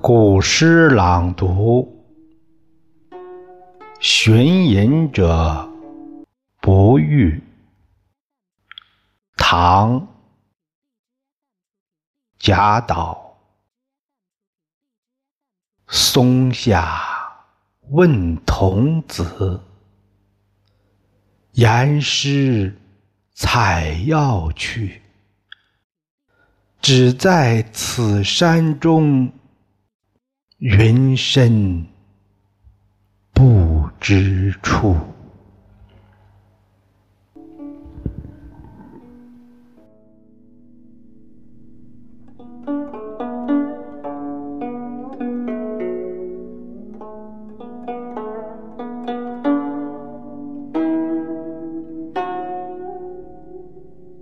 古诗朗读，寻隐者不遇。唐·贾岛。松下问童子，言师采药去。只在此山中，云深不知处。